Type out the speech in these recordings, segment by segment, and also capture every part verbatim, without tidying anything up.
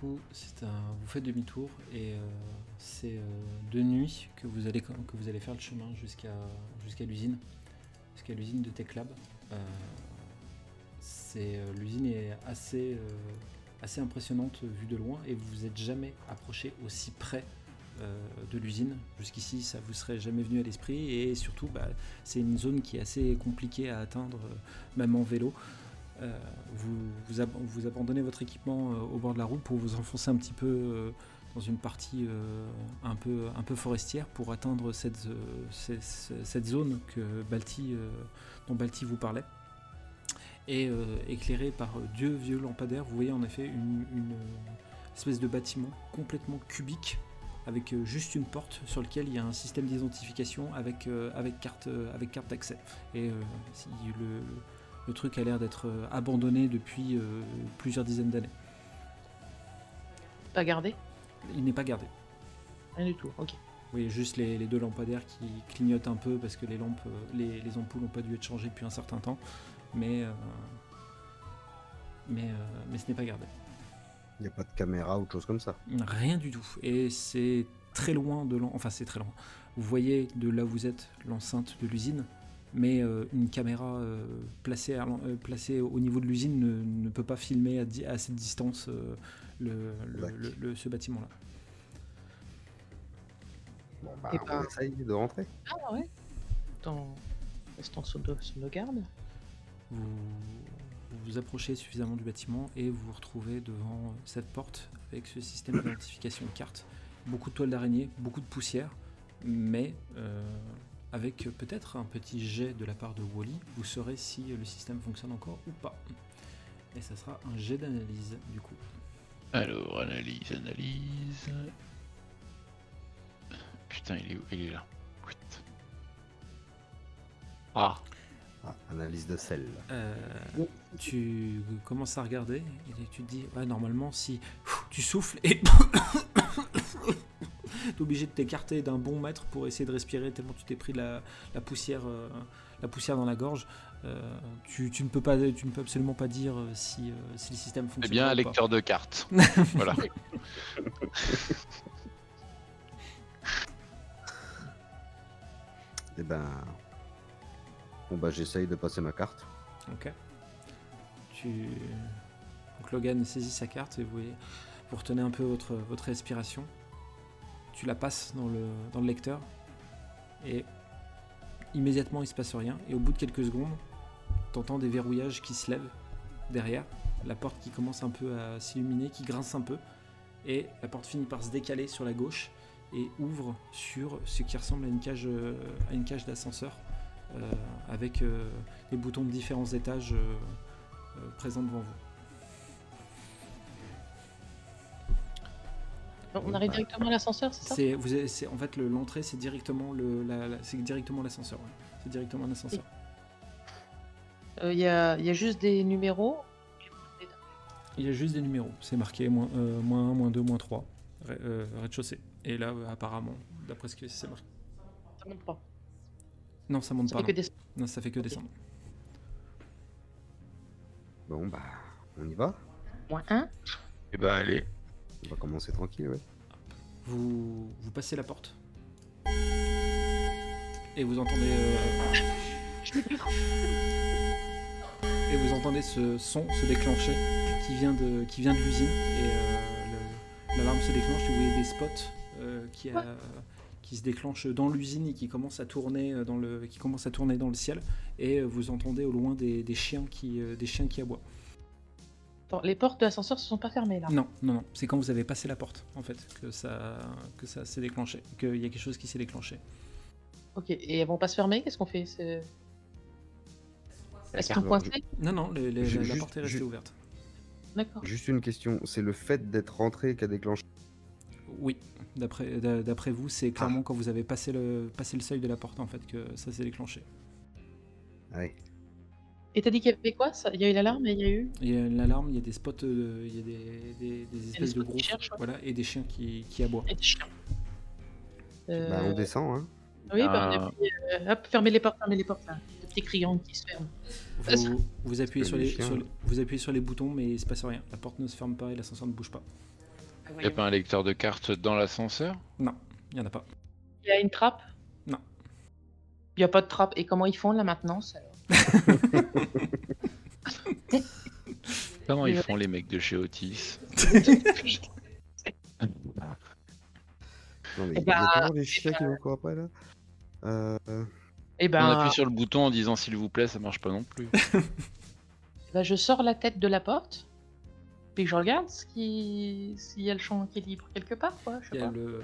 coup, c'est un, vous faites demi-tour et euh, c'est euh, de nuit que vous allez que vous allez faire le chemin jusqu'à jusqu'à l'usine, jusqu'à l'usine de TechLab. Euh, c'est l'usine est assez euh, assez impressionnante vue de loin et vous vous êtes jamais approché aussi près euh, de l'usine. Jusqu'ici, ça vous serait jamais venu à l'esprit et surtout, bah, c'est une zone qui est assez compliquée à atteindre, même en vélo. Euh, vous, vous, ab- vous abandonnez votre équipement euh, au bord de la route pour vous enfoncer un petit peu euh, dans une partie euh, un, peu, un peu forestière pour atteindre cette, euh, cette, cette zone que Balti, euh, dont Balti vous parlait. Et euh, éclairé par deux vieux lampadaires, vous voyez en effet une, une espèce de bâtiment complètement cubique avec euh, juste une porte sur laquelle il y a un système d'identification avec, euh, avec, carte, euh, avec carte d'accès. Et euh, si le... Le truc a l'air d'être abandonné depuis euh, plusieurs dizaines d'années. Pas gardé ? Il n'est pas gardé. Rien du tout, ok. Oui, juste les, les deux lampadaires qui clignotent un peu parce que les lampes, les, les ampoules n'ont pas dû être changées depuis un certain temps. Mais, euh, mais, euh, mais ce n'est pas gardé. Il n'y a pas de caméra ou de choses comme ça ? Rien du tout. Et c'est très loin de l'en... Enfin, c'est très loin. Vous voyez de là où vous êtes l'enceinte de l'usine. Mais euh, une caméra euh, placée, à, euh, placée au niveau de l'usine ne, ne peut pas filmer à, di- à cette distance euh, le, le, le, le, ce bâtiment-là. Bon, bah, et on bah... essaye de rentrer. Ah ouais. Dans... Restons sous nos gardes. Vous... vous vous approchez suffisamment du bâtiment et vous vous retrouvez devant cette porte avec ce système d'identification de carte. Beaucoup de toiles d'araignée, beaucoup de poussière, mais... Euh... Avec peut-être un petit jet de la part de Wally, vous saurez si le système fonctionne encore ou pas. Et ça sera un jet d'analyse, du coup. Alors, analyse, analyse... Putain, il est où ? Il est là. Ah, ah analyse de sel. Euh, tu commences à regarder, et tu te dis, ouais, normalement, si tu souffles et... T'es obligé de t'écarter d'un bon mètre pour essayer de respirer tellement tu t'es pris de la, la poussière, euh, la poussière dans la gorge. Euh, tu, tu ne peux pas, tu ne peux absolument pas dire si, euh, si le système fonctionne. C'est bien ou un pas. Lecteur de cartes. Voilà. Et ben, bon bah ben, j'essaye de passer ma carte. Ok. Tu, donc Logan saisit sa carte et vous, vous retenez un peu votre, votre respiration. Tu la passes dans le, dans le lecteur et immédiatement il se passe rien et au bout de quelques secondes t'entends des verrouillages qui se lèvent derrière, la porte qui commence un peu à s'illuminer, qui grince un peu et la porte finit par se décaler sur la gauche et ouvre sur ce qui ressemble à une cage, à une cage d'ascenseur euh, avec euh, des boutons de différents étages euh, euh, présents devant vous. On arrive directement à l'ascenseur, c'est ça ? C'est, vous avez, c'est, en fait, le, l'entrée, c'est directement, le, la, la, c'est directement l'ascenseur. Ouais. C'est directement l'ascenseur. Il euh, y, y a juste des numéros. Il y a juste des numéros. C'est marqué moins, euh, moins un, moins deux, moins trois, ré, euh, rez-de-chaussée. Et là, euh, apparemment, d'après ce que c'est marqué. Ça monte pas. Non, ça monte ça pas. Fait non. Des... non, ça fait que okay. Descendre. Bon, bah, on y va. Moins un. Eh ben, allez. On va commencer tranquille, ouais. Vous, vous passez la porte. Et vous entendez... Euh, et vous entendez ce son se déclencher qui vient de, qui vient de l'usine. Et euh, le, l'alarme se déclenche, vous voyez des spots euh, qui, a, qui se déclenchent dans l'usine et qui commencent à tourner dans le, qui commencent à tourner dans le ciel. Et vous entendez au loin des, des, chiens, qui, des chiens qui aboient. Les portes de l'ascenseur se sont pas fermées là. Non, non, non. C'est quand vous avez passé la porte, en fait, que ça, que ça s'est déclenché, qu'il y a quelque chose qui s'est déclenché. Ok. Et elles vont pas se fermer ? Qu'est-ce qu'on fait ? C'est... Est-ce qu'on pointe ? Non, non. Les, les, juste, la porte est restée juste, ouverte. D'accord. Juste une question. C'est le fait d'être rentré qui a déclenché ? Oui. D'après, d'après vous, c'est clairement ah. quand vous avez passé le, passé le seuil de la porte, en fait, que ça s'est déclenché. Ah oui. Et t'as dit qu'il y avait quoi ça ? Il y a eu l'alarme et il y a eu... Il y a eu l'alarme, il y a des spots, de, il y a des, des, des espèces de gros... Cherchent, voilà, et des chiens qui, qui aboient. Et des chiens. Euh... Bah on descend, hein. Oui, bah on appuie... Euh... Hop, fermez les portes, fermez les portes, là. Le petit criant qui se ferme. Vous, vous, appuyez sur les, sur, vous appuyez sur les boutons, mais il se passe rien. La porte ne se ferme pas et l'ascenseur ne bouge pas. Il n'y a pas un lecteur de cartes dans l'ascenseur? Non, il n'y en a pas. Il y a une trappe? Non. Il n'y a pas de trappe. Et comment ils font la maintenance alors? Comment ils font les mecs de chez Otis? Non mais il y a vraiment des chiens qui vont encore après là. Euh... Et ben... On appuie sur le bouton en disant s'il vous plaît, ça marche pas non plus. Bah, je sors la tête de la porte, puis je regarde ce qui... s'il y a le champ qui est libre quelque part. Quoi, je sais pas. Le...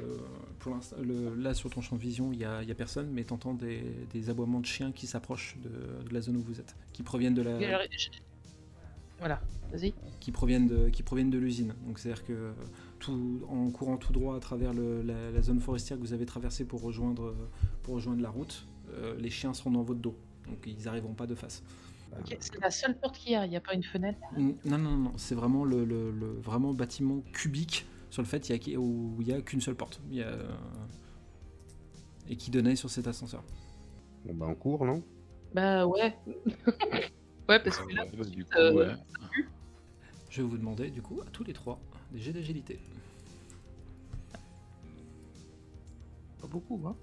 Pour l'instant, le... là sur ton champ de vision, il n'y a... a personne, mais t'entends des... des aboiements de chiens qui s'approchent de... de la zone où vous êtes, qui proviennent de la... Je... Voilà, vas-y. Qui proviennent de, qui proviennent de l'usine. Donc c'est-à-dire que tout, en courant tout droit à travers le, la, la zone forestière que vous avez traversée pour rejoindre, pour rejoindre la route, euh, les chiens seront dans votre dos. Donc ils n'arriveront pas de face. Okay, c'est la seule porte qu'il y a, il n'y a pas une fenêtre. Non, non, non, non. C'est vraiment le, le, le vraiment bâtiment cubique sur le fait il y a, où il n'y a qu'une seule porte. Il y a, et qui donnait sur cet ascenseur. Bon bah on court, non? Bah ouais. Ouais, parce que là, ouais, du coup, euh, ouais. Je vais vous demander, du coup, à tous les trois, des jets d'agilité. Pas beaucoup, hein?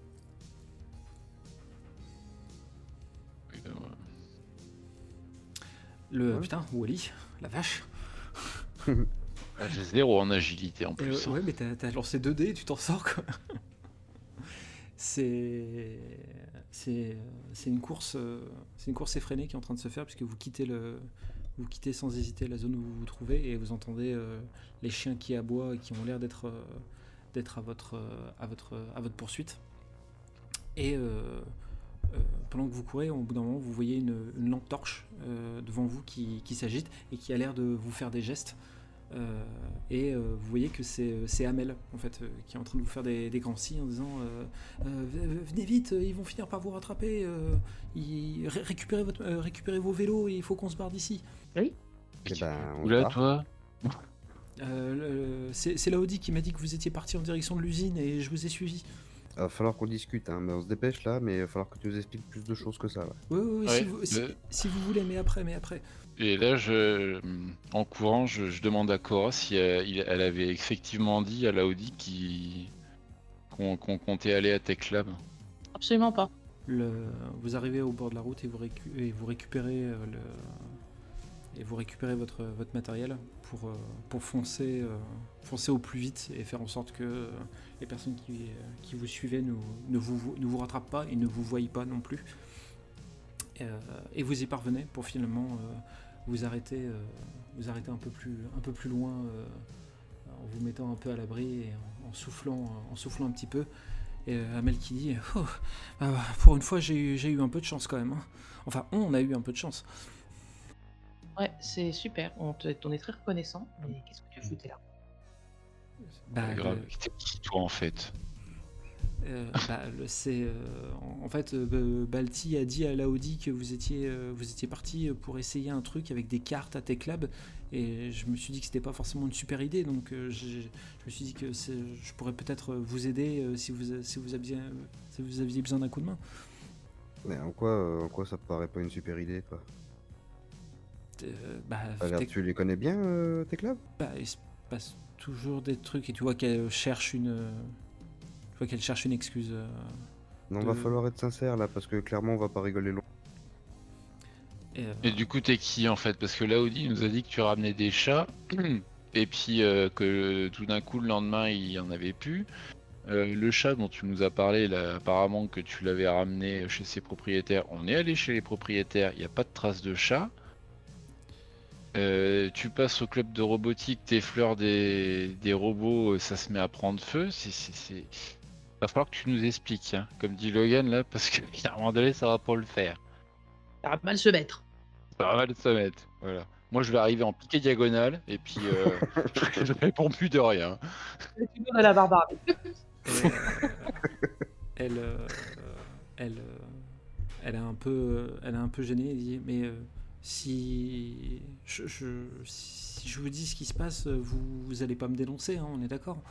Oui, ben ouais. Le... Ouais. Putain, Wally, la vache. J'ai zéro en agilité, en plus. Euh, ouais, mais t'as, t'as lancé deux dés et tu t'en sors, quoi. C'est... C'est, c'est, une course, c'est une course effrénée qui est en train de se faire puisque vous quittez, le, vous quittez sans hésiter la zone où vous vous trouvez et vous entendez euh, les chiens qui aboient et qui ont l'air d'être, euh, d'être à, votre, euh, à, votre, à votre poursuite. Et euh, euh, pendant que vous courez, au bout d'un moment, vous voyez une, une lampe torche euh, devant vous qui, qui s'agite et qui a l'air de vous faire des gestes. Euh, et euh, vous voyez que c'est, c'est Hamel en fait euh, qui est en train de vous faire des, des grands signes en disant euh, euh, venez vite, ils vont finir par vous rattraper, euh, ils, ré- récupérez, votre, euh, récupérez vos vélos et il faut qu'on se barre d'ici. Oui. Et ben, on là, toi euh, le, c'est, c'est Laudi qui m'a dit que vous étiez parti en direction de l'usine et je vous ai suivi. Il va falloir qu'on discute, hein, mais on se dépêche là, mais il va falloir que tu nous expliques plus de choses que ça. Ouais. Oui, oui, oui, ouais, si, vous, si, le... si vous voulez, mais après, mais après. Et là, je, en courant, je, je demande à Cora si elle, elle avait effectivement dit à Laudi qui, qu'on, qu'on comptait aller à TechLab. Absolument pas. Le, vous arrivez au bord de la route et vous, récu- et vous récupérez le, et vous récupérez votre, votre matériel pour, pour foncer, foncer au plus vite et faire en sorte que les personnes qui, qui vous suivaient ne, ne, vous, ne vous rattrapent pas et ne vous voient pas non plus. Et vous y parvenez pour finalement euh, vous arrêter, euh, vous arrêter un peu plus, un peu plus loin, euh, en vous mettant un peu à l'abri et en, en soufflant, en soufflant un petit peu. Et euh, Hamel qui dit oh, euh, pour une fois j'ai, j'ai eu un peu de chance quand même. Hein. Enfin on a eu un peu de chance. Ouais c'est super, on, te, on est très reconnaissant. Mais qu'est-ce que tu foutais là? Bah c'est grave. C'était qui toi en fait? Euh, bah, le, c'est, euh, en, en fait, euh, Balti a dit à Laudi que vous étiez, euh, vous étiez parti pour essayer un truc avec des cartes à TechLab et je me suis dit que c'était pas forcément une super idée donc euh, je, je me suis dit que c'est, je pourrais peut-être vous aider euh, si, vous, si, vous aviez, si vous aviez besoin d'un coup de main. Mais en quoi, euh, en quoi ça te paraît pas une super idée toi? euh, bah, Alors, tech... Tu les connais bien euh, TechLab? Bah, il se passe toujours des trucs et tu vois qu'elle cherche une... qu'elle cherche une excuse. Euh, non, de... va falloir être sincère là, parce que clairement on va pas rigoler long. Et, euh... et du coup t'es qui en fait? Parce que Laudi nous a dit que tu ramenais des chats, et puis euh, que tout d'un coup le lendemain il y en avait plus. Euh, le chat dont tu nous as parlé, là, apparemment que tu l'avais ramené chez ses propriétaires, on est allé chez les propriétaires, il n'y a pas de trace de chat. Euh, tu passes au club de robotique, t'effleures des... des robots, ça se met à prendre feu, c'est... c'est, c'est... va falloir que tu nous expliques, hein, comme dit Logan là, parce que à un moment donné, ça va pas le faire. Ça va mal se mettre. Ça va mal se mettre, voilà. Moi, je vais arriver en piqué diagonale, et puis euh, je réponds plus de rien. Tu donnes à la barbare. Elle, elle, euh, elle, euh, elle est un peu, elle est un peu gênée. Elle dit, mais euh, si, je, je, si je vous dis ce qui se passe, vous, vous allez pas me dénoncer, hein, on est d'accord?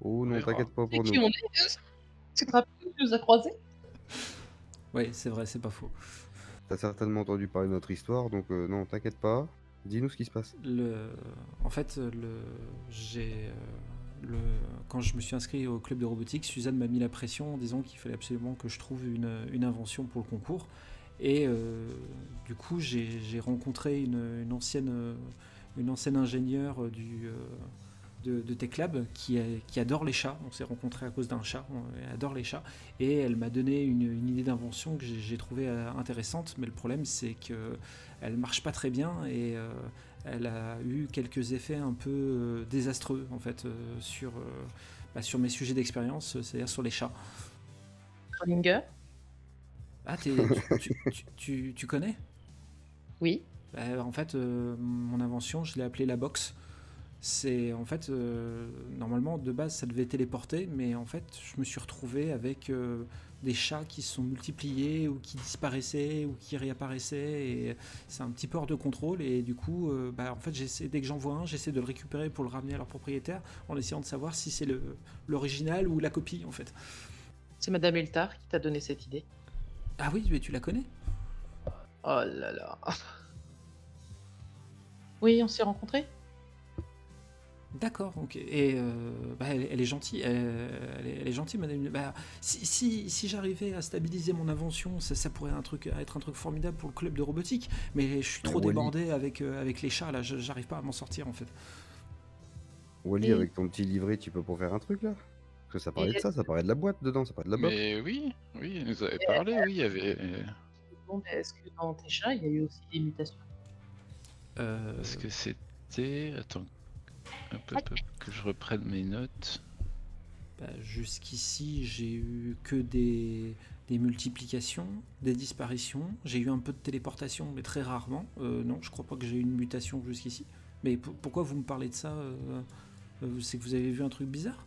Oh non, t'inquiète pas pour nous. Tu te rappelles que tu nous as croisés? Oui, c'est vrai, c'est pas faux. T'as certainement entendu parler de notre histoire, donc euh, non, t'inquiète pas. Dis-nous ce qui se passe. Le... En fait, le... j'ai... Le... quand je me suis inscrit au club de robotique, Suzanne m'a mis la pression en disant qu'il fallait absolument que je trouve une, une invention pour le concours. Et euh, du coup, j'ai, j'ai rencontré une, une, ancienne, une ancienne ingénieure du... Euh... de, de TechLab qui, qui adore les chats. On s'est rencontrés à cause d'un chat, elle adore les chats, et elle m'a donné une, une idée d'invention que j'ai, j'ai trouvée intéressante, mais le problème c'est qu'elle marche pas très bien et euh, elle a eu quelques effets un peu euh, désastreux en fait, euh, sur, euh, bah, sur mes sujets d'expérience, c'est-à-dire sur les chats. Schrödinger. Ah, t'es, tu, tu, tu, tu, tu connais ? Oui. Bah, en fait, euh, mon invention, je l'ai appelée la box. C'est en fait, euh, normalement de base ça devait téléporter, mais en fait je me suis retrouvé avec euh, des chats qui se sont multipliés ou qui disparaissaient ou qui réapparaissaient, et c'est un petit peu hors de contrôle. Et du coup, euh, bah, en fait, j'essaie, dès que j'en vois un, j'essaie de le récupérer pour le ramener à leur propriétaire en essayant de savoir si c'est le, l'original ou la copie en fait. C'est Madame Hultard qui t'a donné cette idée. Ah oui, mais tu la connais ? Oh là là. Oui, on s'est rencontrés. D'accord, ok. Et euh, bah, elle, elle est gentille, elle, elle, est, elle est gentille, madame. Bah, si, si, si j'arrivais à stabiliser mon invention, ça, ça pourrait un truc, être un truc formidable pour le club de robotique, mais je suis trop Wally. débordé avec, euh, avec les chats, là, je, j'arrive pas à m'en sortir, en fait. Wally, et... avec ton petit livret, tu peux pour faire un truc, là ? Parce que ça parlait et... de ça, ça parlait de la boîte dedans, ça parlait de la boîte. Mais oui, oui, elle nous avait parlé, euh... oui, il y avait... Bon, mais est-ce que dans tes chats, il y a eu aussi des mutations ? euh... Est-ce que c'était... Attends... Hop, hop, hop, que je reprenne mes notes. Bah, jusqu'ici, j'ai eu que des, des multiplications, des disparitions. J'ai eu un peu de téléportation, mais très rarement. Euh, non, je crois pas que j'ai eu une mutation jusqu'ici. Mais p- pourquoi vous me parlez de ça euh, euh, c'est que vous avez vu un truc bizarre ?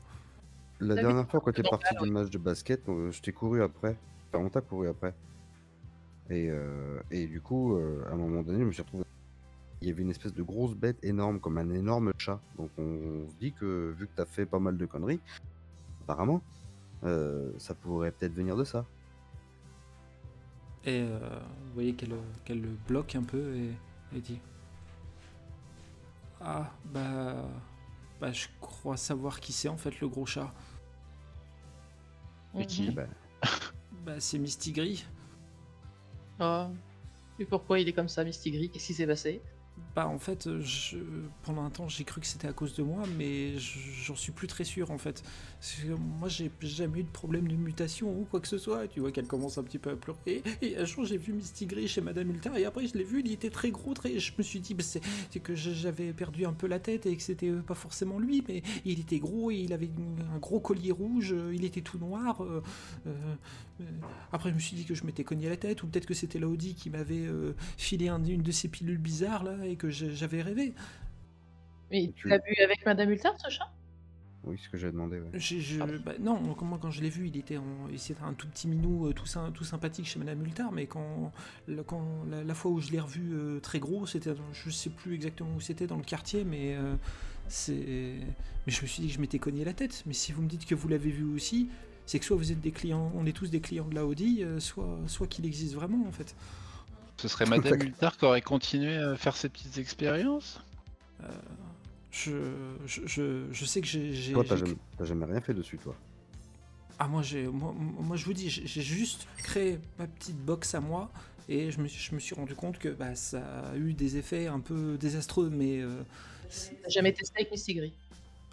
La dernière fois, quand t'es parti d'un match de basket, euh, je t'ai couru après. Enfin, on t'a couru après. Et, euh, et du coup, euh, à un moment donné, je me suis retrouvé. Il y avait une espèce de grosse bête énorme, comme un énorme chat. Donc on se dit que, vu que t'as fait pas mal de conneries, apparemment, euh, ça pourrait peut-être venir de ça. Et euh, vous voyez qu'elle, qu'elle le bloque un peu et, et dit « Ah, bah, bah, je crois savoir qui c'est en fait le gros chat. » Et qui ? Bah, bah c'est Mistigri. Ah, oh. Et pourquoi il est comme ça, Mistigri ? Qu'est-ce qui s'est passé ? Bah en fait, je, pendant un temps j'ai cru que c'était à cause de moi, mais j'en suis plus très sûr en fait. Moi j'ai jamais eu de problème de mutation ou quoi que ce soit, tu vois qu'elle commence un petit peu à pleurer. Et, et un jour j'ai vu Mistigri chez Madame Multard, et après je l'ai vu, il était très gros, très... je me suis dit bah, c'est, c'est que j'avais perdu un peu la tête et que c'était pas forcément lui, mais il était gros, et il avait un gros collier rouge, il était tout noir. Euh, euh, après je me suis dit que je m'étais cogné la tête, ou peut-être que c'était Laudi qui m'avait euh, filé un, une de ces pilules bizarres là, et que j'avais rêvé. Mais tu l'as vu avec Madame Hultard, ce chat ? Oui, ce que j'ai demandé. Ouais. Je, je, bah, non, moi quand je l'ai vu, il était, en, il était un tout petit minou, tout, tout sympathique chez Madame Hultard, mais quand, quand la, la fois où je l'ai revu euh, très gros, c'était, je sais plus exactement où c'était dans le quartier, mais euh, c'est, mais je me suis dit que je m'étais cogné la tête. Mais si vous me dites que vous l'avez vu aussi, c'est que soit vous êtes des clients, on est tous des clients de Laudi, euh, soit, soit qu'il existe vraiment en fait. Ce serait Madame Hultard qui aurait continué à faire ses petites expériences. Euh, je, je, je, je sais que j'ai. j'ai toi, t'as, j'ai... Jamais, t'as jamais rien fait dessus, toi. Ah moi, j'ai, moi, moi je vous dis, j'ai, j'ai juste créé ma petite box à moi, et je me, je me suis rendu compte que bah, ça a eu des effets un peu désastreux, mais. Euh, t'as jamais testé avec Mistigri ?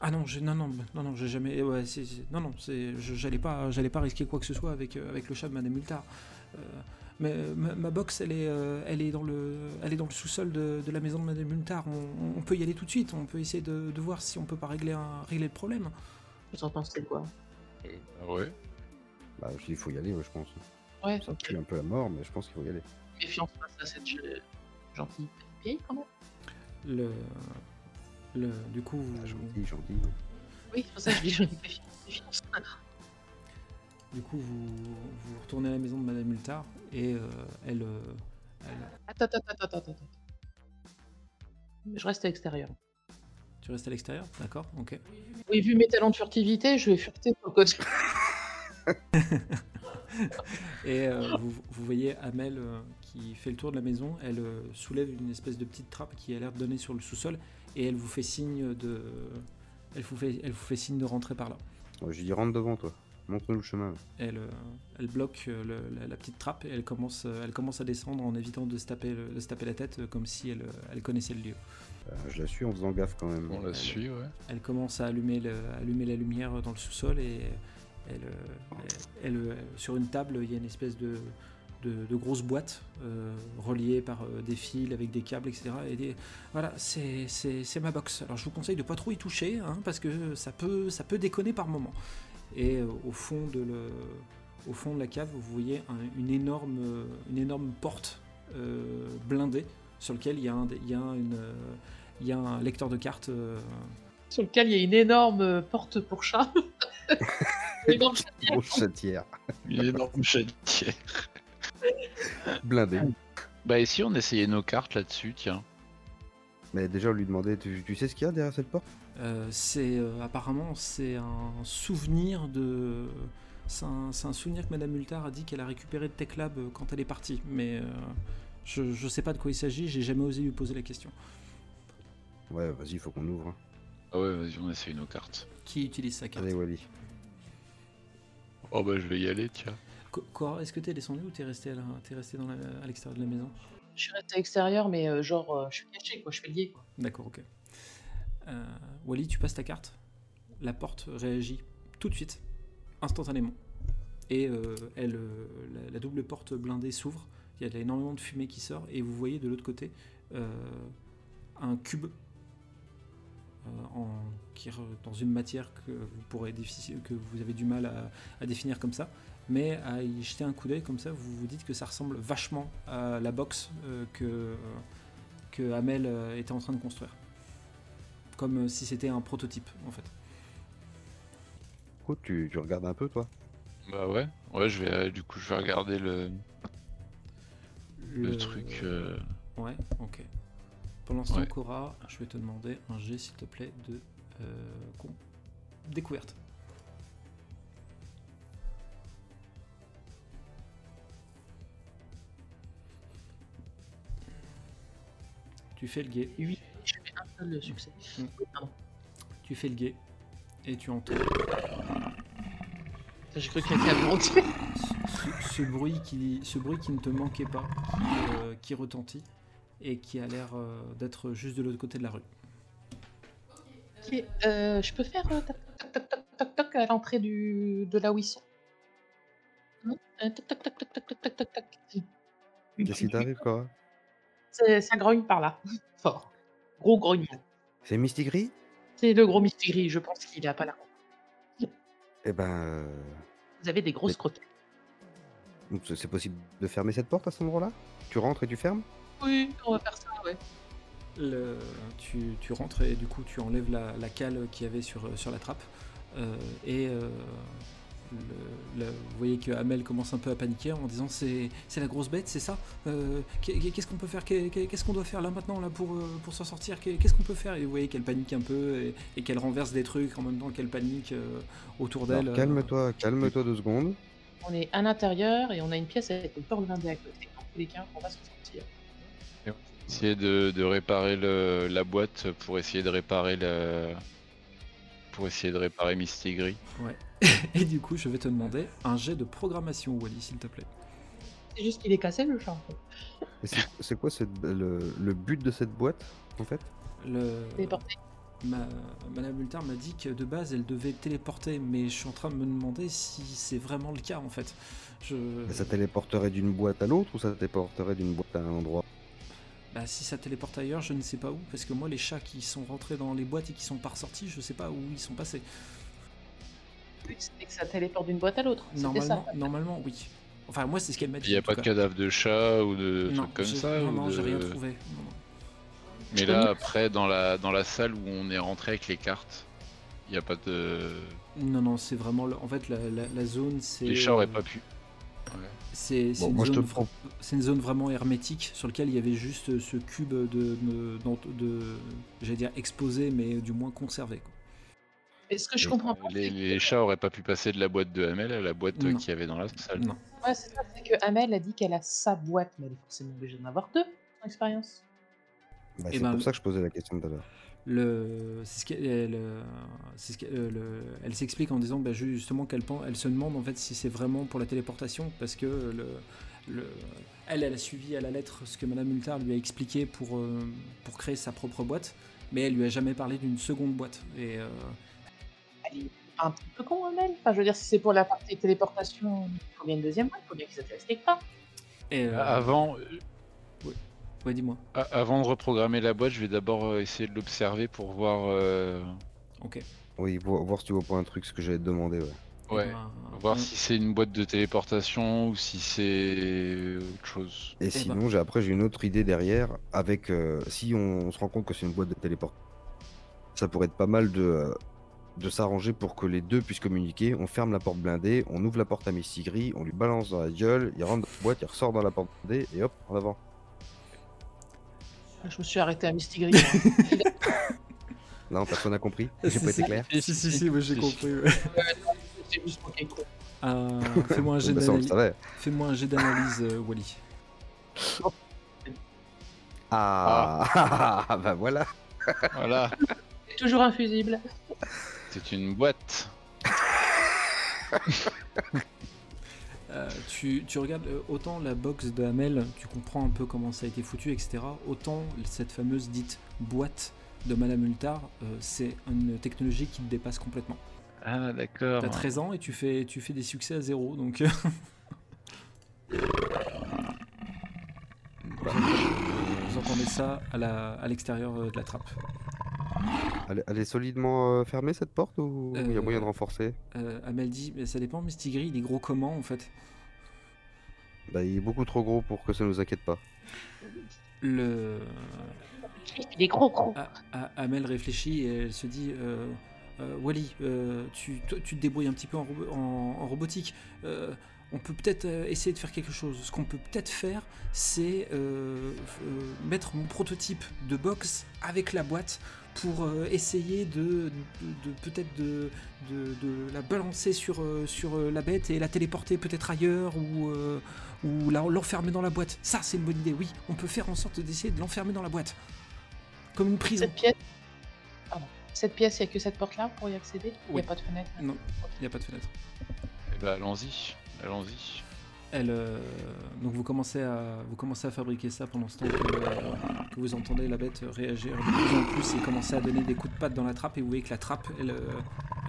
Ah non, je, non, non, non, non, j'ai jamais. Ouais, c'est, c'est, non, non, c'est, je, j'allais pas, j'allais pas risquer quoi que ce soit avec, avec le chat de Madame Hultard. Euh, Mais ma, ma box, elle est, euh, elle est dans le, elle est dans le sous-sol de, de la maison de Madame Multard. On, on peut y aller tout de suite. On peut essayer de, de voir si on peut pas régler, un, régler le problème. Vous en pensez quoi ? euh, Ouais. Bah, il faut y aller, ouais, je pense. Ouais. Ça tue un peu la mort, mais je pense qu'il faut y aller. Méfiance face à cette gentille fille, quand même. Le, le, du coup. Vous... Ah, gentil, gentil. Oui, c'est pour ça que je dis gentille. Méfiance. Du coup, vous, vous retournez à la maison de Madame Hultard et euh, elle, euh, elle... Attends, attends, attends, attends, attends. Je reste à l'extérieur. Tu restes à l'extérieur ? D'accord, ok. Oui, vu mes talents de furtivité, je vais fureter sur le côté. Et euh, vous, vous voyez Hamel euh, qui qui fait le tour de la maison, elle euh, soulève une espèce de petite trappe qui a l'air de donner sur le sous-sol et elle vous fait signe de, elle vous fait, elle vous fait signe de rentrer par là. Ouais, je dis rentre devant toi, montre-nous le chemin. Elle, euh, elle bloque euh, le, la, la petite trappe et elle commence, euh, elle commence à descendre en évitant de se taper, de se taper la tête euh, comme si elle, elle connaissait le lieu. Euh, je la suis en faisant gaffe quand même. On elle, la suit, ouais. Elle commence à allumer, le, allumer la lumière dans le sous-sol et elle, elle, elle, sur une table, il y a une espèce de, de, de grosse boîte euh, reliée par des fils avec des câbles, et cetera. Et des, voilà, c'est, c'est, c'est ma box. Alors je vous conseille de ne pas trop y toucher hein, parce que ça peut, ça peut déconner par moment. Et euh, au, fond de le, au fond de la cave, vous voyez un, une, énorme, une énorme porte euh, blindée. Sur lequel il y a un, il y a une, il y a un lecteur de cartes. Euh... Sur lequel il y a une énorme porte pour chat. Une énorme chatière. Une énorme chatière. Blindé. Bah et si on essayait nos cartes là-dessus, tiens. Mais déjà on lui demandait, tu, tu sais ce qu'il y a derrière cette porte ? euh, C'est euh, apparemment c'est un souvenir de. C'est un, c'est un souvenir que Madame Multard a dit qu'elle a récupéré de TechLab quand elle est partie, mais. Euh... Je ne sais pas de quoi il s'agit, j'ai jamais osé lui poser la question. Ouais, vas-y, il faut qu'on ouvre. Ah ouais, vas-y, on essaye nos cartes. Qui utilise sa carte ? Allez, Wally. Oh bah je vais y aller, tiens. Cora, est-ce que t'es descendu ou t'es resté à, la... t'es resté dans la... à l'extérieur de la maison ? Je suis resté à l'extérieur, mais euh, genre, euh, je suis caché, quoi, je suis lié, quoi. D'accord, ok. Euh, Wally, tu passes ta carte. La porte réagit tout de suite, instantanément. Et euh, elle, euh, la, la double porte blindée s'ouvre. Il y a énormément de fumée qui sort et vous voyez de l'autre côté euh, un cube euh, en, qui re, dans une matière que vous pourrez difficile, que vous avez du mal à, à définir comme ça, mais à y jeter un coup d'œil comme ça, vous vous dites que ça ressemble vachement à la box euh, que euh, que Hamel euh, était en train de construire, comme si c'était un prototype en fait. Oh, tu, tu regardes un peu toi ? Bah ouais, ouais, je vais euh, du coup je vais regarder le Le, le truc. Euh... Ouais, ok. Pour l'instant, ouais. Cora, je vais te demander un jet, s'il te plaît, de euh, con... découverte. Tu fais le guet. Oui, je fais un seul succès. Mmh. Pardon. Tu fais le guet et tu entends. J'ai cru qu'il y avait un bruit. Ce bruit qui, ce bruit qui ne te manquait pas, qui, euh, qui retentit et qui a l'air euh, d'être juste de l'autre côté de la rue. Ok, euh, je peux faire euh, toc toc toc toc toc à l'entrée du de là où ils sont. Non euh, toc toc toc toc toc toc toc toc. Qu'est-ce qui t'arrive quoi ? C'est, c'est un grogne par là, fort, gros grogne. C'est Mistigri ? C'est le gros Mistigri, je pense qu'il a pas la. Eh ben. Vous avez des grosses mais... crottes. Donc c'est possible de fermer cette porte à cet endroit-là ? Tu rentres et tu fermes ? Oui, on va faire ça, ouais. Le, tu, tu rentres et du coup tu enlèves la, la cale qu'il y avait sur, sur la trappe. Euh, et euh, le, le, vous voyez que Hamel commence un peu à paniquer en disant c'est, c'est la grosse bête, c'est ça ? euh, Qu'est-ce qu'on peut faire ? Qu'est-ce qu'on doit faire là maintenant là, pour, pour s'en sortir ? Qu'est-ce qu'on peut faire ? Et vous voyez qu'elle panique un peu et, et qu'elle renverse des trucs en même temps qu'elle panique euh, autour d'elle. Alors, calme-toi, euh, calme-toi deux secondes. On est à l'intérieur et on a une pièce avec une porte blindée à côté. En tous les cas, on va se sortir. Essayer de, de réparer le, la boîte pour essayer de réparer la, pour essayer de réparer Mistigri. Ouais. Et du coup, je vais te demander un jet de programmation, Wally, s'il te plaît. C'est juste qu'il est cassé le chat. C'est, c'est quoi cette, le, le but de cette boîte en fait ? Le. Déporter. Ma, Madame Hultard m'a dit que de base elle devait téléporter, mais je suis en train de me demander si c'est vraiment le cas en fait. Je... Mais ça téléporterait d'une boîte à l'autre ou ça téléporterait d'une boîte à un endroit ? Bah si ça téléporte ailleurs, je ne sais pas où, parce que moi les chats qui sont rentrés dans les boîtes et qui sont pas ressortis, je sais pas où ils sont passés. Oui, c'était que ça téléporte d'une boîte à l'autre. Normalement, ça, normalement oui. Enfin moi c'est ce qu'elle m'a dit. Il n'y a pas de cadavre de chat ou de non, trucs comme je... ça. Non, non, de... j'ai rien trouvé. Non, non. Mais là, après, dans la, dans la salle où on est rentré avec les cartes, il n'y a pas de... Non, non, c'est vraiment... En fait, la, la, la zone, c'est... Les chats n'auraient pas pu. Ouais. C'est, c'est, bon, une moi, zone, je te prends... c'est une zone vraiment hermétique, sur laquelle il y avait juste ce cube de... de, de, de j'allais dire exposé, mais du moins conservé. Quoi. Est-ce que je comprends pas les, les chats n'auraient pas pu passer de la boîte de Hamel à la boîte non. Qu'il y avait dans la salle. Non, Ouais, c'est ça, c'est que Hamel a dit qu'elle a sa boîte, mais elle est forcément obligée d'en avoir deux, en expérience. Bah, c'est ben, pour ça que je posais la question tout à l'heure. Le, c'est ce qu'elle, c'est ce qu'elle, le, elle s'explique en disant bah, justement qu'elle elle se demande en fait si c'est vraiment pour la téléportation, parce que le, le, elle, elle a suivi à la lettre ce que Madame Multard lui a expliqué pour, euh, pour créer sa propre boîte, mais elle lui a jamais parlé d'une seconde boîte. Et, euh... Elle est un petit peu con, Hamel. Enfin, je veux dire, si c'est pour la partie téléportation, il faut bien une deuxième boîte, il faut bien qu'ils s'intéressent quelque part. Et euh... Avant. Ouais, dis-moi. Ah, avant de reprogrammer la boîte, je vais d'abord essayer de l'observer pour voir. Euh... Ok. Oui, voir, voir si tu vois pas un truc, ce que j'allais te demander, ouais. Ouais. Bah, voir euh... si c'est une boîte de téléportation ou si c'est autre chose. Et, Et sinon, bah. j'ai, après, j'ai une autre idée derrière. Avec, euh, si on, on se rend compte que c'est une boîte de téléportation, ça pourrait être pas mal de, euh, de s'arranger pour que les deux puissent communiquer. On ferme la porte blindée, on ouvre la porte à Mistigri, on lui balance dans la gueule, il rentre dans la boîte, il ressort dans la porte blindée et hop, en avant. Je me suis arrêté à Mistigri. Non, personne n'a compris. J'ai pas été clair. Si, si, si, moi j'ai compris. Ouais. C'est juste pour quelqu'un. Euh, fais-moi un jet d'analyse. Fais-moi un jet d'analyse, euh, Wally. Ah, ah. ah bah voilà. Voilà. C'est toujours infusible. C'est une boîte. Euh, tu, tu regardes euh, autant la box de Hamel, tu comprends un peu comment ça a été foutu, et cetera. Autant cette fameuse dite boîte de Madame Hultard, euh, c'est une technologie qui te dépasse complètement. Ah d'accord. T'as treize ans et tu fais, tu fais des succès à zéro, donc. Vous entendez ça à, la, à l'extérieur de la trappe. Elle, elle est solidement euh, fermée cette porte ou il euh, y a moyen de renforcer? euh, Hamel dit, mais ça dépend, Mistigri, il est gros comment en fait? Bah il est beaucoup trop gros pour que ça nous inquiète pas. Le... Il est gros gros. Hamel réfléchit et elle se dit, euh, euh, Wally, euh, tu, t- tu te débrouilles un petit peu en, ro- en, en robotique. Euh, on peut peut-être essayer de faire quelque chose. Ce qu'on peut peut-être faire, c'est euh, euh, mettre mon prototype de box avec la boîte pour euh, essayer de, de, de peut-être de, de, de la balancer sur, euh, sur la bête et la téléporter peut-être ailleurs ou, euh, ou la, l'enfermer dans la boîte. Ça, c'est une bonne idée, oui. On peut faire en sorte d'essayer de l'enfermer dans la boîte. Comme une prison. Cette pièce, Pardon. Cette pièce, il n'y a que cette porte-là pour y accéder? Oui. Il n'y a pas de fenêtre? Non, il n'y a pas de fenêtre. Eh ben, allons-y. Allons-y. Elle, euh, donc vous commencez, à, vous commencez à fabriquer ça pendant ce temps que, euh, que vous entendez la bête réagir de plus en plus et commencer à donner des coups de patte dans la trappe, et vous voyez que la trappe, elle,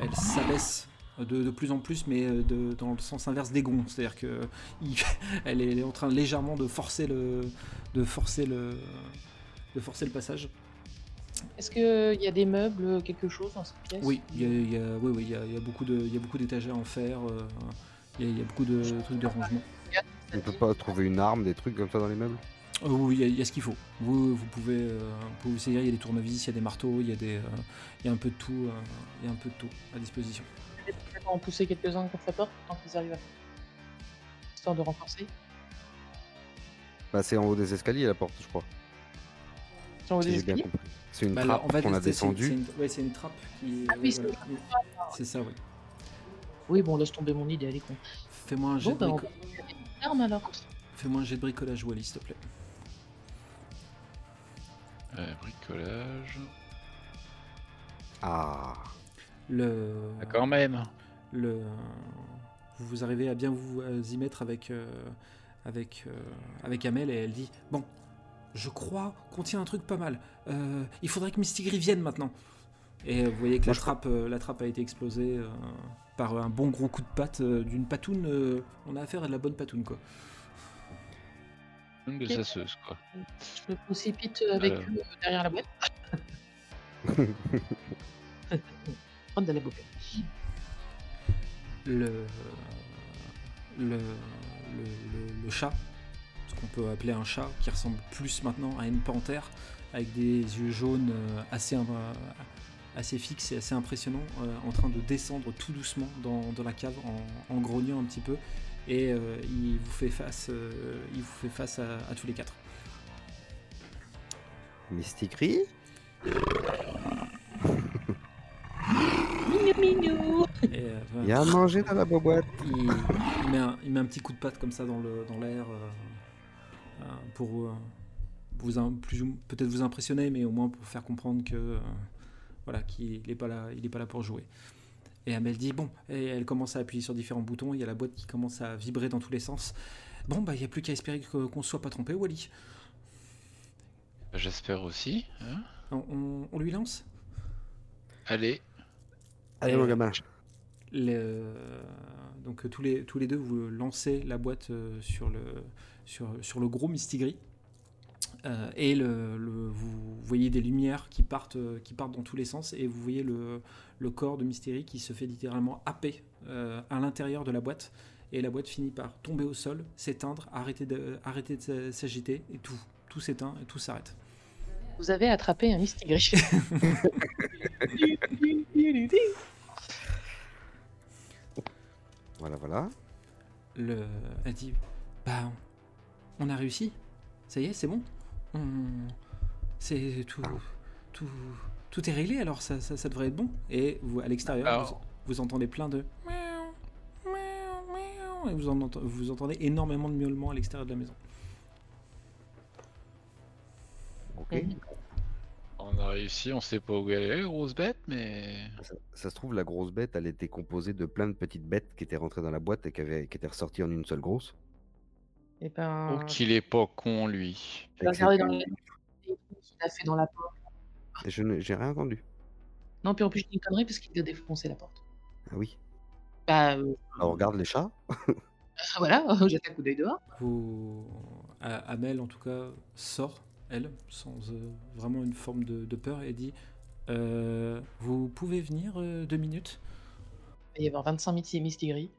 elle s'abaisse de, de plus en plus, mais de, dans le sens inverse des gonds, c'est-à-dire qu'elle est en train légèrement de forcer le, de forcer le, de forcer le passage. Est-ce qu'il y a des meubles, quelque chose dans cette pièce? Oui, il y a, y a, oui, oui, y a, y a beaucoup de, y a beaucoup d'étagères en fer. Euh, Il y, a, il y a beaucoup de trucs de rangement. On peut pas trouver une arme, des trucs comme ça dans les meubles? euh, Oui, il y, a, il y a ce qu'il faut. Vous, vous pouvez euh, vous essayer, il y a des tournevis, il y a des marteaux, il y a, des, euh, il y a un peu de tout, euh, il y a un peu de tout à disposition. On peut en pousser quelques-uns contre la porte, tant qu'ils arrivent à faire. Histoire de renforcer. Bah, c'est en haut des escaliers la porte, je crois. C'est en haut des escaliers. C'est une bah, trappe là, on va qu'on a descendue. C'est une, c'est une, ouais, c'est une trappe qui... Ah oui, c'est, voilà. C'est ça, oui. Oui, bon, laisse tomber mon idée, elle est con. Fais-moi un jet bon, de bricolage. Ben brico- Fais-moi un jet de bricolage, Wally, s'il te plaît. Euh, bricolage. Ah. Le. Ah, quand même. Le. Vous arrivez à bien vous y mettre avec euh, avec euh, avec Hamel, et elle dit, bon, je crois qu'on tient un truc pas mal. Euh, il faudrait que Mistigri vienne maintenant. Et vous voyez que Moi, la trappe, euh, la trappe a été explosée. Euh... Par un bon gros coup de patte, euh, d'une patoune, euh, on a affaire à de la bonne patoune, quoi. Une de sasseuse, quoi. Je me précipite avec euh... eux derrière la boîte. Prendre de la boucle. Le... Le... Le... Le... Le chat, ce qu'on peut appeler un chat, qui ressemble plus maintenant à une panthère, avec des yeux jaunes assez... Euh, assez fixe et assez impressionnant, euh, en train de descendre tout doucement dans, dans la cave en, en grognant un petit peu, et euh, il vous fait face euh, il vous fait face à, à tous les quatre. Mistigri. Minou minou. Et, euh, il y a à manger dans la boîte. Il, il, met un, il met un petit coup de patte comme ça dans, le, dans l'air euh, pour, euh, pour vous, plus, peut-être vous impressionner, mais au moins pour faire comprendre que, euh, voilà, qu'il n'est pas là, il n'est pas là pour jouer. Et Hamel dit bon, et elle commence à appuyer sur différents boutons, il y a la boîte qui commence à vibrer dans tous les sens. Bon, bah il n'y a plus qu'à espérer qu'on ne soit pas trompé, Wally. J'espère aussi. Hein on, on, on lui lance ? Allez. Allez, mon gamin. Donc tous les, tous les deux, vous lancez la boîte sur le, sur, sur le gros Mistigri. Euh, et le, le, vous voyez des lumières qui partent, qui partent dans tous les sens, et vous voyez le, le corps de Mistigri qui se fait littéralement happer euh, à l'intérieur de la boîte, et la boîte finit par tomber au sol, s'éteindre, arrêter de, arrêter de s'agiter, et tout, tout s'éteint et tout s'arrête. Vous avez attrapé un Mistigri. Voilà, voilà. Le, elle dit, bah, on a réussi. Ça y est, c'est bon. On... C'est tout, tout, tout est réglé. Alors ça, ça, ça devrait être bon. Et vous, à l'extérieur, vous, vous entendez plein de miaou, miaou, miaou, et vous, en ent- vous entendez énormément de miaulements à l'extérieur de la maison. Ok. On a réussi. On sait pas où elle est, la grosse bête, mais ça, ça se trouve la grosse bête, elle était composée de plein de petites bêtes qui étaient rentrées dans la boîte et qui, avaient, qui étaient ressorties en une seule grosse. Eh ben... Oh, qu'il est pas con, lui. Je vais regarder dans les... qu'il a fait dans la porte. Je n'ai j'ai rien entendu. Non, puis en plus, je dis une connerie parce qu'il a défoncé la porte. Ah oui. Bah, euh... Alors, on regarde les chats. Voilà, jette un coup d'œil dehors. Vous... Hamel, en tout cas, sort, elle, sans euh, vraiment une forme de, de peur, et dit euh, vous pouvez venir euh, deux minutes. Il va y avoir vingt-cinq Mistigri.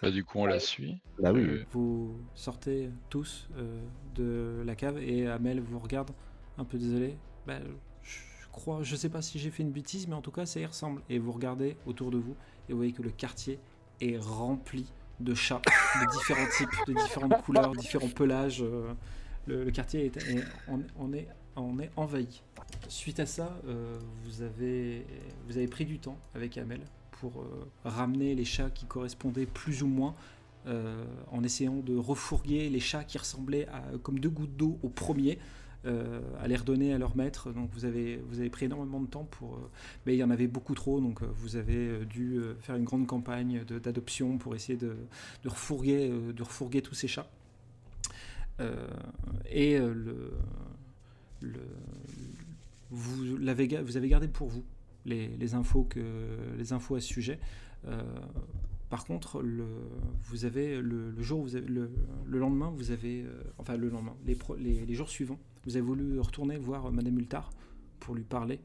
Bah, du coup on la suit. Bah, oui. euh... Vous sortez tous euh, de la cave et Hamel vous regarde un peu désolé. Bah, je crois, je sais pas si j'ai fait une bêtise, mais en tout cas ça y ressemble. Et vous regardez autour de vous et vous voyez que le quartier est rempli de chats de différents types, de différentes couleurs, différents pelages. Euh, le, le quartier est, est on, on est on est envahi. Suite à ça, euh, vous avez vous avez pris du temps avec Hamel pour euh, ramener les chats qui correspondaient plus ou moins, euh, en essayant de refourguer les chats qui ressemblaient à, comme deux gouttes d'eau au premier, euh, à les redonner à leur maître. Donc vous avez, vous avez pris énormément de temps pour... Euh, mais il y en avait beaucoup trop, donc euh, vous avez dû euh, faire une grande campagne de, d'adoption pour essayer de, de, refourguer, euh, de refourguer tous ces chats. Euh, et euh, le, le, vous, l'avez, vous avez gardé pour vous Les, les, infos que, les infos à ce sujet. Euh, par contre, le, vous avez le, le jour, vous avez, le, le lendemain, vous avez, euh, enfin le lendemain, les, pro, les, les jours suivants, vous avez voulu retourner voir Madame Hultard pour lui parler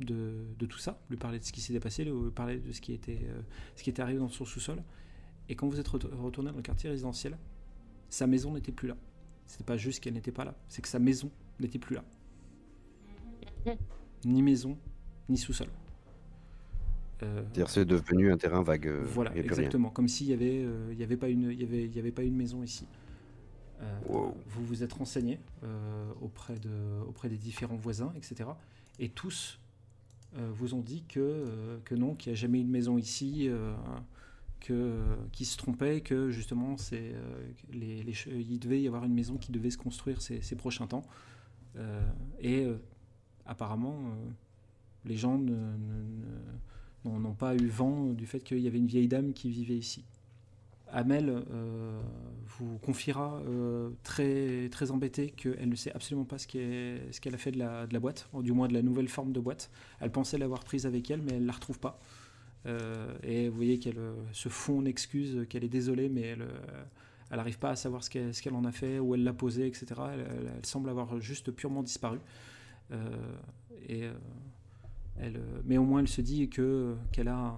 de, de tout ça, lui parler de ce qui s'était passé, lui parler de ce qui était, euh, ce qui était arrivé dans son sous-sol. Et quand vous êtes retourné dans le quartier résidentiel, sa maison n'était plus là. C'était pas juste qu'elle n'était pas là, c'est que sa maison n'était plus là. Ni maison, ni sous-sol. Euh, C'est-à-dire c'est devenu un terrain vague. Euh, voilà, exactement. Rien. Comme s'il n'y avait, euh, y avait, pas une, y avait, y avait pas une maison ici. Euh, wow. Vous vous êtes renseigné euh, auprès, de, auprès des différents voisins, et cetera. Et tous euh, vous ont dit que, euh, que non, qu'il n'y a jamais eu de maison ici, euh, que, euh, qu'ils se trompaient, que justement c'est, euh, les, les, il devait y avoir une maison qui devait se construire ces, ces prochains temps. Euh, et euh, apparemment... Euh, Les gens ne, ne, ne, n'ont pas eu vent du fait qu'il y avait une vieille dame qui vivait ici. Hamel euh, vous confiera euh, très, très embêtée qu'elle ne sait absolument pas ce, qu'est, ce qu'elle a fait de la, de la boîte, du moins de la nouvelle forme de boîte. Elle pensait l'avoir prise avec elle, mais elle ne la retrouve pas. Euh, et vous voyez qu'elle euh, se fond en excuses, qu'elle est désolée, mais elle euh, n'arrive pas à savoir ce qu'elle, ce qu'elle en a fait, où elle l'a posée, et cetera. Elle, elle, elle semble avoir juste purement disparu. Euh, et... Euh, Elle, mais au moins elle se dit que, qu'elle, a,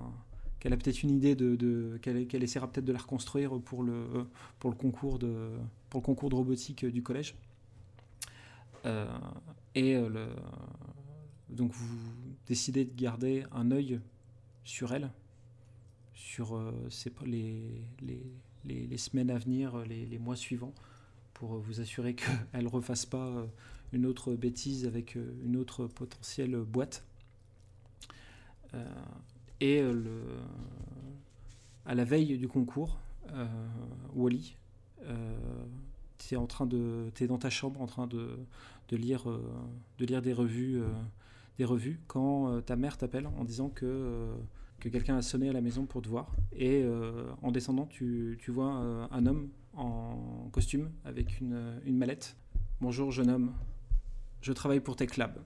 qu'elle a peut-être une idée de, de, qu'elle, qu'elle essaiera peut-être de la reconstruire pour le, pour le, concours, de, pour le concours de robotique du collège. Euh, et le, donc vous décidez de garder un œil sur elle, sur ses, les, les, les, les semaines à venir, les, les mois suivants, pour vous assurer qu'elle ne refasse pas une autre bêtise avec une autre potentielle boîte. euh, et le, à la veille du concours, euh, Wally, euh, t'es en train de, t'es dans ta chambre en train de, de lire, euh, de lire des revues, euh, des revues quand euh, ta mère t'appelle en disant que euh, que quelqu'un a sonné à la maison pour te voir. Et euh, en descendant, tu, tu vois euh, un homme en costume avec une, une mallette. « Bonjour, jeune homme. Je travaille pour TechLab.